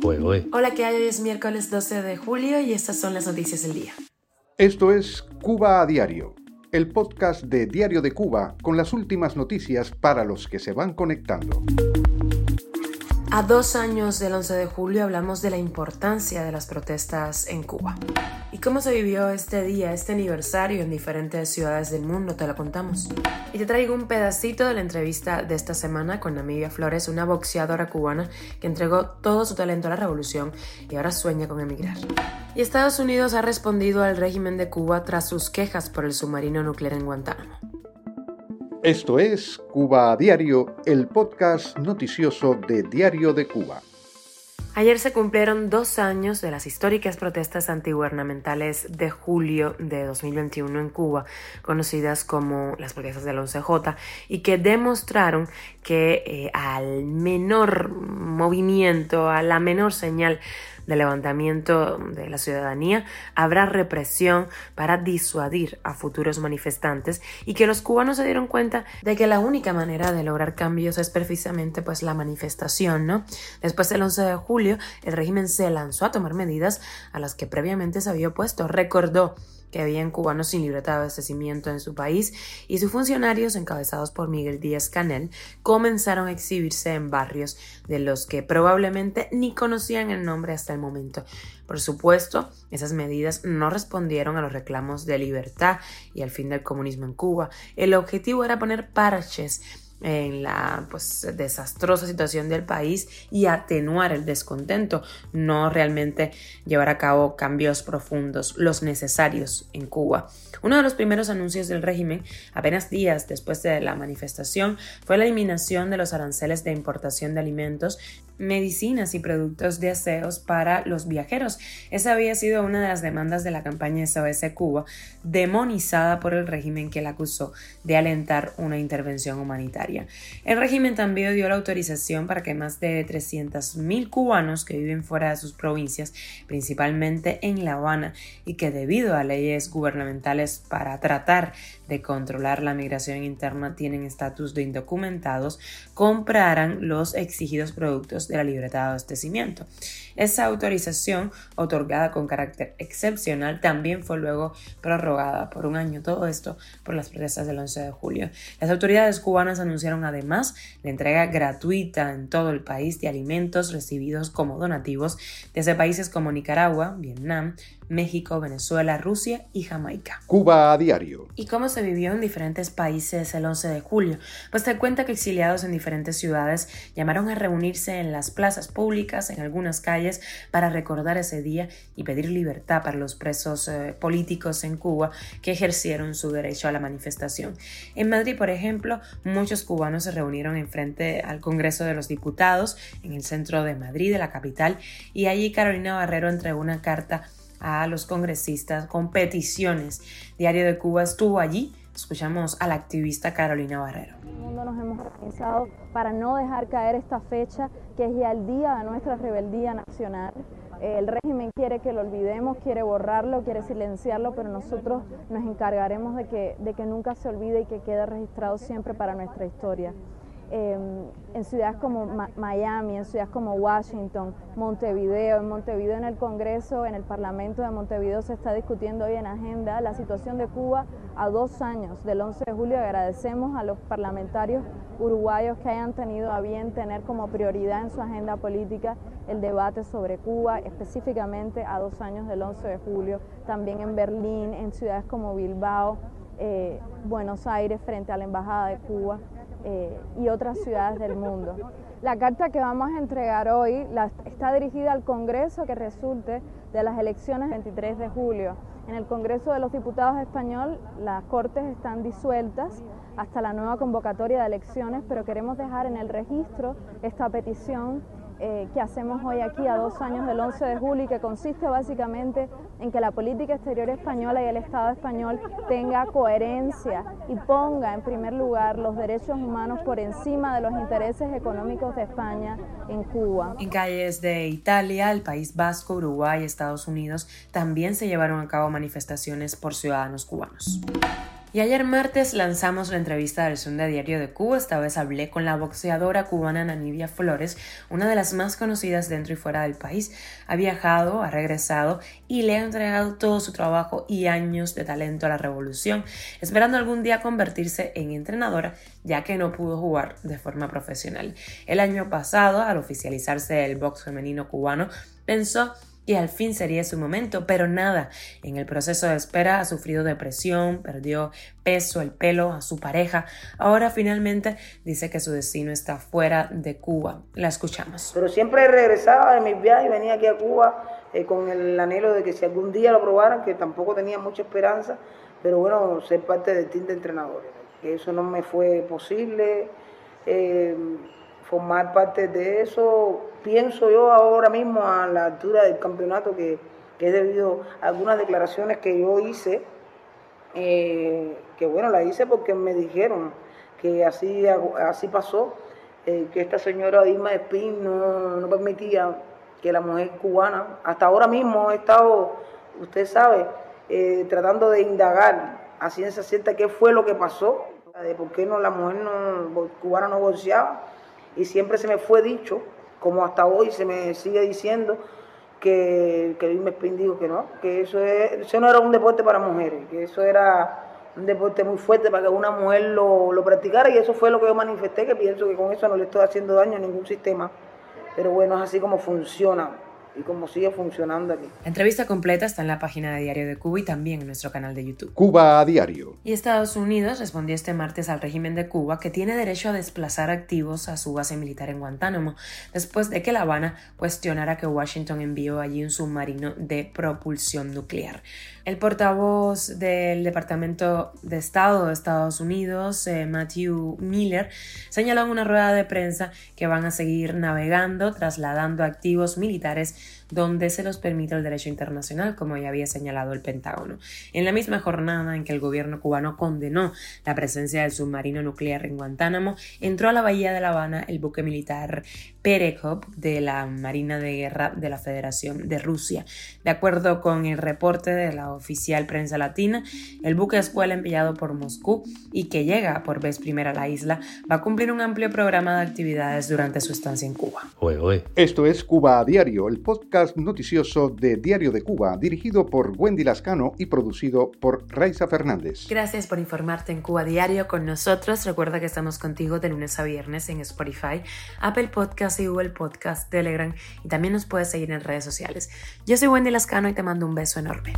Fuego, ¿eh? Hola, ¿qué hay? Hoy es miércoles 12 de julio y estas son las noticias del día. Esto es Cuba a Diario, el podcast de Diario de Cuba con las últimas noticias para los que se van conectando. A 2 años del 11 de julio hablamos de la importancia de las protestas en Cuba. Y cómo se vivió este día, este aniversario en diferentes ciudades del mundo, te lo contamos. Y te traigo un pedacito de la entrevista de esta semana con Namibia Flores, una boxeadora cubana que entregó todo su talento a la revolución y ahora sueña con emigrar. Y Estados Unidos ha respondido al régimen de Cuba tras sus quejas por el submarino nuclear en Guantánamo. Esto es Cuba a Diario, el podcast noticioso de Diario de Cuba. Ayer se cumplieron 2 años de las históricas protestas antigubernamentales de julio de 2021 en Cuba, conocidas como las protestas del 11J, y que demostraron que al menor movimiento, a la menor señal de levantamiento de la ciudadanía, habrá represión para disuadir a futuros manifestantes y que los cubanos se dieron cuenta de que la única manera de lograr cambios es precisamente pues la manifestación, ¿no? Después del 11 de julio, el régimen se lanzó a tomar medidas a las que previamente se había opuesto. Recordó que habían cubanos sin libreta de abastecimiento en su país y sus funcionarios, encabezados por Miguel Díaz Canel, comenzaron a exhibirse en barrios de los que probablemente ni conocían el nombre hasta el momento. Por supuesto, esas medidas no respondieron a los reclamos de libertad y al fin del comunismo en Cuba. El objetivo era poner parches en la desastrosa situación del país y atenuar el descontento, no realmente llevar a cabo cambios profundos, los necesarios en Cuba. Uno de los primeros anuncios del régimen, apenas días después de la manifestación, fue la eliminación de los aranceles de importación de alimentos, medicinas y productos de aseos para los viajeros. Esa había sido una de las demandas de la campaña SOS Cuba, demonizada por el régimen, que la acusó de alentar una intervención humanitaria. El régimen también dio la autorización para que más de 300.000 cubanos que viven fuera de sus provincias, principalmente en La Habana, y que debido a leyes gubernamentales para tratar de controlar la migración interna tienen estatus de indocumentados, compraran los exigidos productos de la libertad de abastecimiento. Esa autorización, otorgada con carácter excepcional, también fue luego prorrogada por 1 año, todo esto por las protestas del 11 de julio. Las autoridades cubanas anunciaron además la entrega gratuita en todo el país de alimentos recibidos como donativos desde países como Nicaragua, Vietnam, México, Venezuela, Rusia y Jamaica. Cuba a Diario. ¿Y cómo se vivió en diferentes países el 11 de julio? Pues te cuenta que exiliados en diferentes ciudades llamaron a reunirse en las plazas públicas, en algunas calles, para recordar ese día y pedir libertad para los presos políticos en Cuba que ejercieron su derecho a la manifestación. En Madrid, por ejemplo, muchos cubanos se reunieron enfrente al Congreso de los Diputados, en el centro de Madrid, de la capital, y allí Carolina Barrero entregó una carta a los congresistas con peticiones. Diario de Cuba estuvo allí. Escuchamos a la activista Carolina Barrero. Todo el mundo nos hemos organizado para no dejar caer esta fecha, que es ya el día de nuestra rebeldía nacional. El régimen quiere que lo olvidemos, quiere borrarlo, quiere silenciarlo, pero nosotros nos encargaremos de que nunca se olvide y que quede registrado siempre para nuestra historia. En ciudades como Miami, en ciudades como Washington, Montevideo. En Montevideo, en el Congreso, en el Parlamento de Montevideo, se está discutiendo hoy en agenda la situación de Cuba a 2 años del 11 de julio. Agradecemos a los parlamentarios uruguayos que hayan tenido a bien tener como prioridad en su agenda política el debate sobre Cuba, específicamente a 2 años del 11 de julio. También en Berlín, en ciudades como Bilbao, Buenos Aires, frente a la Embajada de Cuba. Y otras ciudades del mundo. La carta que vamos a entregar hoy está dirigida al Congreso que resulte de las elecciones del 23 de julio. En el Congreso de los Diputados español, las Cortes están disueltas hasta la nueva convocatoria de elecciones, pero queremos dejar en el registro esta petición que hacemos hoy aquí a 2 años del 11 de julio y que consiste básicamente en que la política exterior española y el Estado español tenga coherencia y ponga en primer lugar los derechos humanos por encima de los intereses económicos de España en Cuba. En calles de Italia, el País Vasco, Uruguay, Estados Unidos también se llevaron a cabo manifestaciones por ciudadanos cubanos. Y ayer martes lanzamos la entrevista del Zoom de Diario de Cuba. Esta vez hablé con la boxeadora cubana Namibia Flores, una de las más conocidas dentro y fuera del país. Ha viajado, ha regresado y le ha entregado todo su trabajo y años de talento a la Revolución, esperando algún día convertirse en entrenadora, ya que no pudo jugar de forma profesional. El año pasado, al oficializarse el box femenino cubano, pensó que al fin sería su momento, pero nada. En el proceso de espera ha sufrido depresión, perdió peso, el pelo, a su pareja. Ahora finalmente dice que su destino está fuera de Cuba. La escuchamos. Pero siempre regresaba de mis viajes y venía aquí a Cuba con el anhelo de que si algún día lo probaran, que tampoco tenía mucha esperanza, pero bueno, ser parte del team de entrenadores. Eso no me fue posible. Formar parte de eso, pienso yo ahora mismo a la altura del campeonato que es debido a algunas declaraciones que yo hice, que bueno, la hice porque me dijeron que así pasó, que esta señora Dima Espín no permitía que la mujer cubana, hasta ahora mismo he estado, usted sabe, tratando de indagar a ciencia cierta qué fue lo que pasó, de por qué no, la mujer cubana no boxeaba. Y siempre se me fue dicho, como hasta hoy se me sigue diciendo, que Dima Espín dijo que no, que eso no era un deporte para mujeres, que eso era un deporte muy fuerte para que una mujer lo practicara, y eso fue lo que yo manifesté, que pienso que con eso no le estoy haciendo daño a ningún sistema, pero bueno, es así como funciona y como sigue funcionando aquí. La entrevista completa está en la página de Diario de Cuba y también en nuestro canal de YouTube. Cuba a diario. Y Estados Unidos respondió este martes al régimen de Cuba, que tiene derecho a desplazar activos a su base militar en Guantánamo, después de que La Habana cuestionara que Washington envió allí un submarino de propulsión nuclear. El portavoz del Departamento de Estado de Estados Unidos, Matthew Miller, señaló en una rueda de prensa que van a seguir navegando, trasladando activos militares donde se los permite el derecho internacional, como ya había señalado el Pentágono. En la misma jornada en que el gobierno cubano condenó la presencia del submarino nuclear en Guantánamo, entró a la bahía de La Habana el buque militar Perekop de la Marina de Guerra de la Federación de Rusia. De acuerdo con el reporte de la oficial prensa latina, el buque escuela enviado por Moscú y que llega por vez primera a la isla va a cumplir un amplio programa de actividades durante su estancia en Cuba. Esto es Cuba a diario, el podcast noticioso de Diario de Cuba, dirigido por Wendy Lascano y producido por Raiza Fernández. Gracias por informarte en Cuba Diario con nosotros. Recuerda que estamos contigo de lunes a viernes en Spotify, Apple Podcast y Google Podcast, Telegram, y también nos puedes seguir en redes sociales. Yo soy Wendy Lascano y te mando un beso enorme.